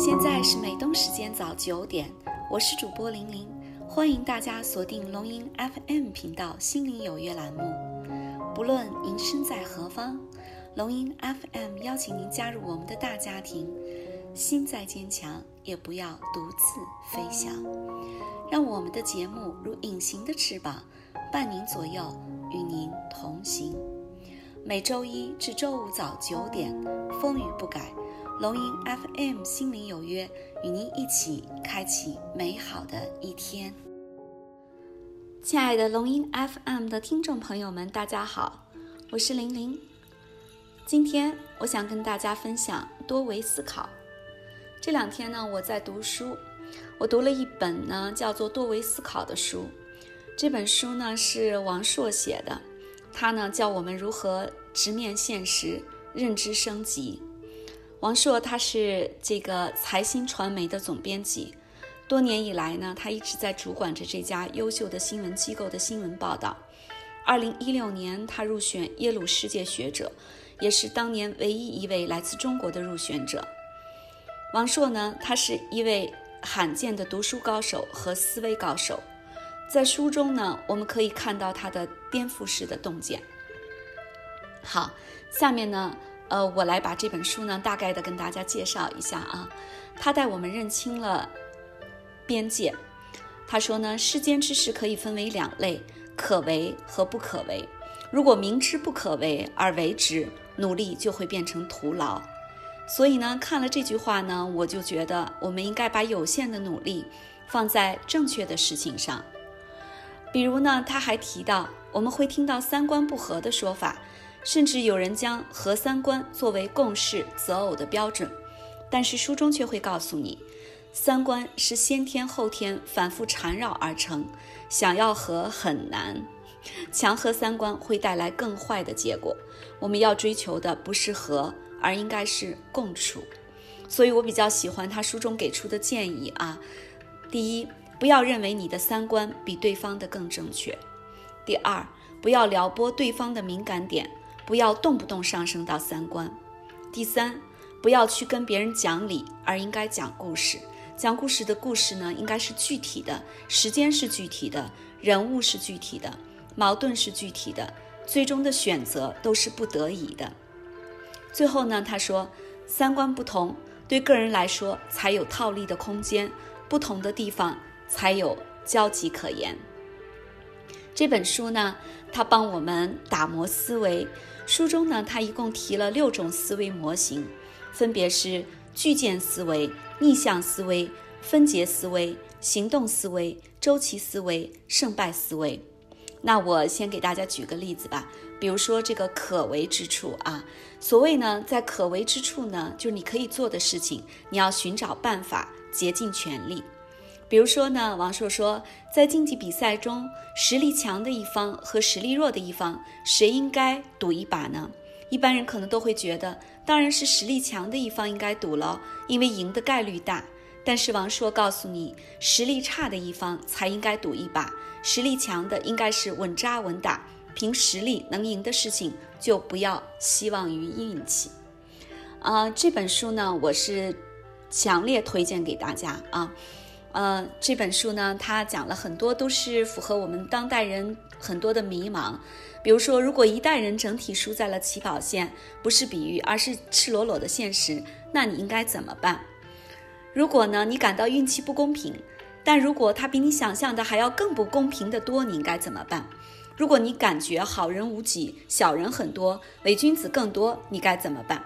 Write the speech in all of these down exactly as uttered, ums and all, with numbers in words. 现在是美东时间早九点，我是主播玲玲，欢迎大家锁定龙吟 F M 频道心灵有约栏目。不论您身在何方，龙吟 F M 邀请您加入我们的大家庭，心再坚强也不要独自飞翔，让我们的节目如隐形的翅膀伴您左右，与您同行。每周一至周五早九点，风雨不改，龙吟 F M 心灵有约，与您一起开启美好的一天。亲爱的龙吟 F M 的听众朋友们，大家好，我是玲玲。今天我想跟大家分享多维思考。这两天呢，我在读书，我读了一本呢叫做《多维思考》的书。这本书呢是王朔写的，他呢教我们如何直面现实，认知升级。王朔他是这个财新传媒的总编辑，多年以来呢，他一直在主管着这家优秀的新闻机构的新闻报道。二零一六年，他入选耶鲁世界学者，也是当年唯一一位来自中国的入选者。王朔呢，他是一位罕见的读书高手和思维高手。在书中呢，我们可以看到他的颠覆式的洞见。好，下面呢，呃，我来把这本书呢，大概的跟大家介绍一下啊。他带我们认清了边界。他说呢，世间之事可以分为两类，可为和不可为。如果明知不可为而为之，努力就会变成徒劳。所以呢，看了这句话呢，我就觉得我们应该把有限的努力放在正确的事情上。比如呢，他还提到，我们会听到三观不合的说法，甚至有人将合三观作为共事择偶的标准。但是书中却会告诉你，三观是先天后天反复缠绕而成，想要合很难。强合三观会带来更坏的结果。我们要追求的不是合，而应该是共处。所以我比较喜欢他书中给出的建议啊。第一，不要认为你的三观比对方的更正确。第二，不要撩拨对方的敏感点，不要动不动上升到三观。第三，不要去跟别人讲理，而应该讲故事。讲故事的故事呢，应该是具体的，时间是具体的，人物是具体的，矛盾是具体的，最终的选择都是不得已的。最后呢，他说，三观不同，对个人来说才有套利的空间，不同的地方才有交集可言。这本书呢，它帮我们打磨思维。书中呢，它一共提了六种思维模型，分别是巨舰思维、逆向思维、分解思维、行动思维、周期思维、胜败思维。那我先给大家举个例子吧，比如说这个可为之处啊，所谓呢，在可为之处呢，就是你可以做的事情，你要寻找办法，竭尽全力。比如说呢，王朔说，在竞技比赛中，实力强的一方和实力弱的一方，谁应该赌一把呢？一般人可能都会觉得，当然是实力强的一方应该赌了，因为赢的概率大。但是王朔告诉你，实力差的一方才应该赌一把，实力强的应该是稳扎稳打，凭实力能赢的事情就不要希望于运气。呃，这本书呢，我是强烈推荐给大家啊。呃，这本书呢，它讲了很多都是符合我们当代人很多的迷茫。比如说，如果一代人整体输在了起跑线，不是比喻，而是赤裸裸的现实，那你应该怎么办？如果呢，你感到运气不公平，但如果它比你想象的还要更不公平的多，你应该怎么办？如果你感觉好人无几，小人很多，伪君子更多，你该怎么办？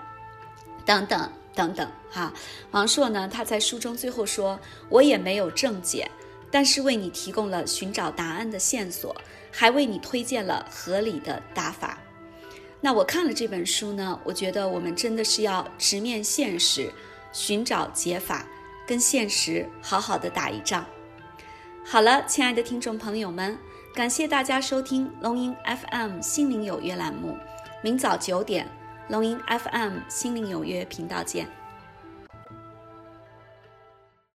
等等等等哈，王朔呢，他在书中最后说，我也没有正解，但是为你提供了寻找答案的线索，还为你推荐了合理的打法。那我看了这本书呢，我觉得我们真的是要直面现实，寻找解法，跟现实好好的打一仗。好了，亲爱的听众朋友们，感谢大家收听龙吟 F M 心灵有约栏目，明早九点龙吟 F M 心灵有约频道见。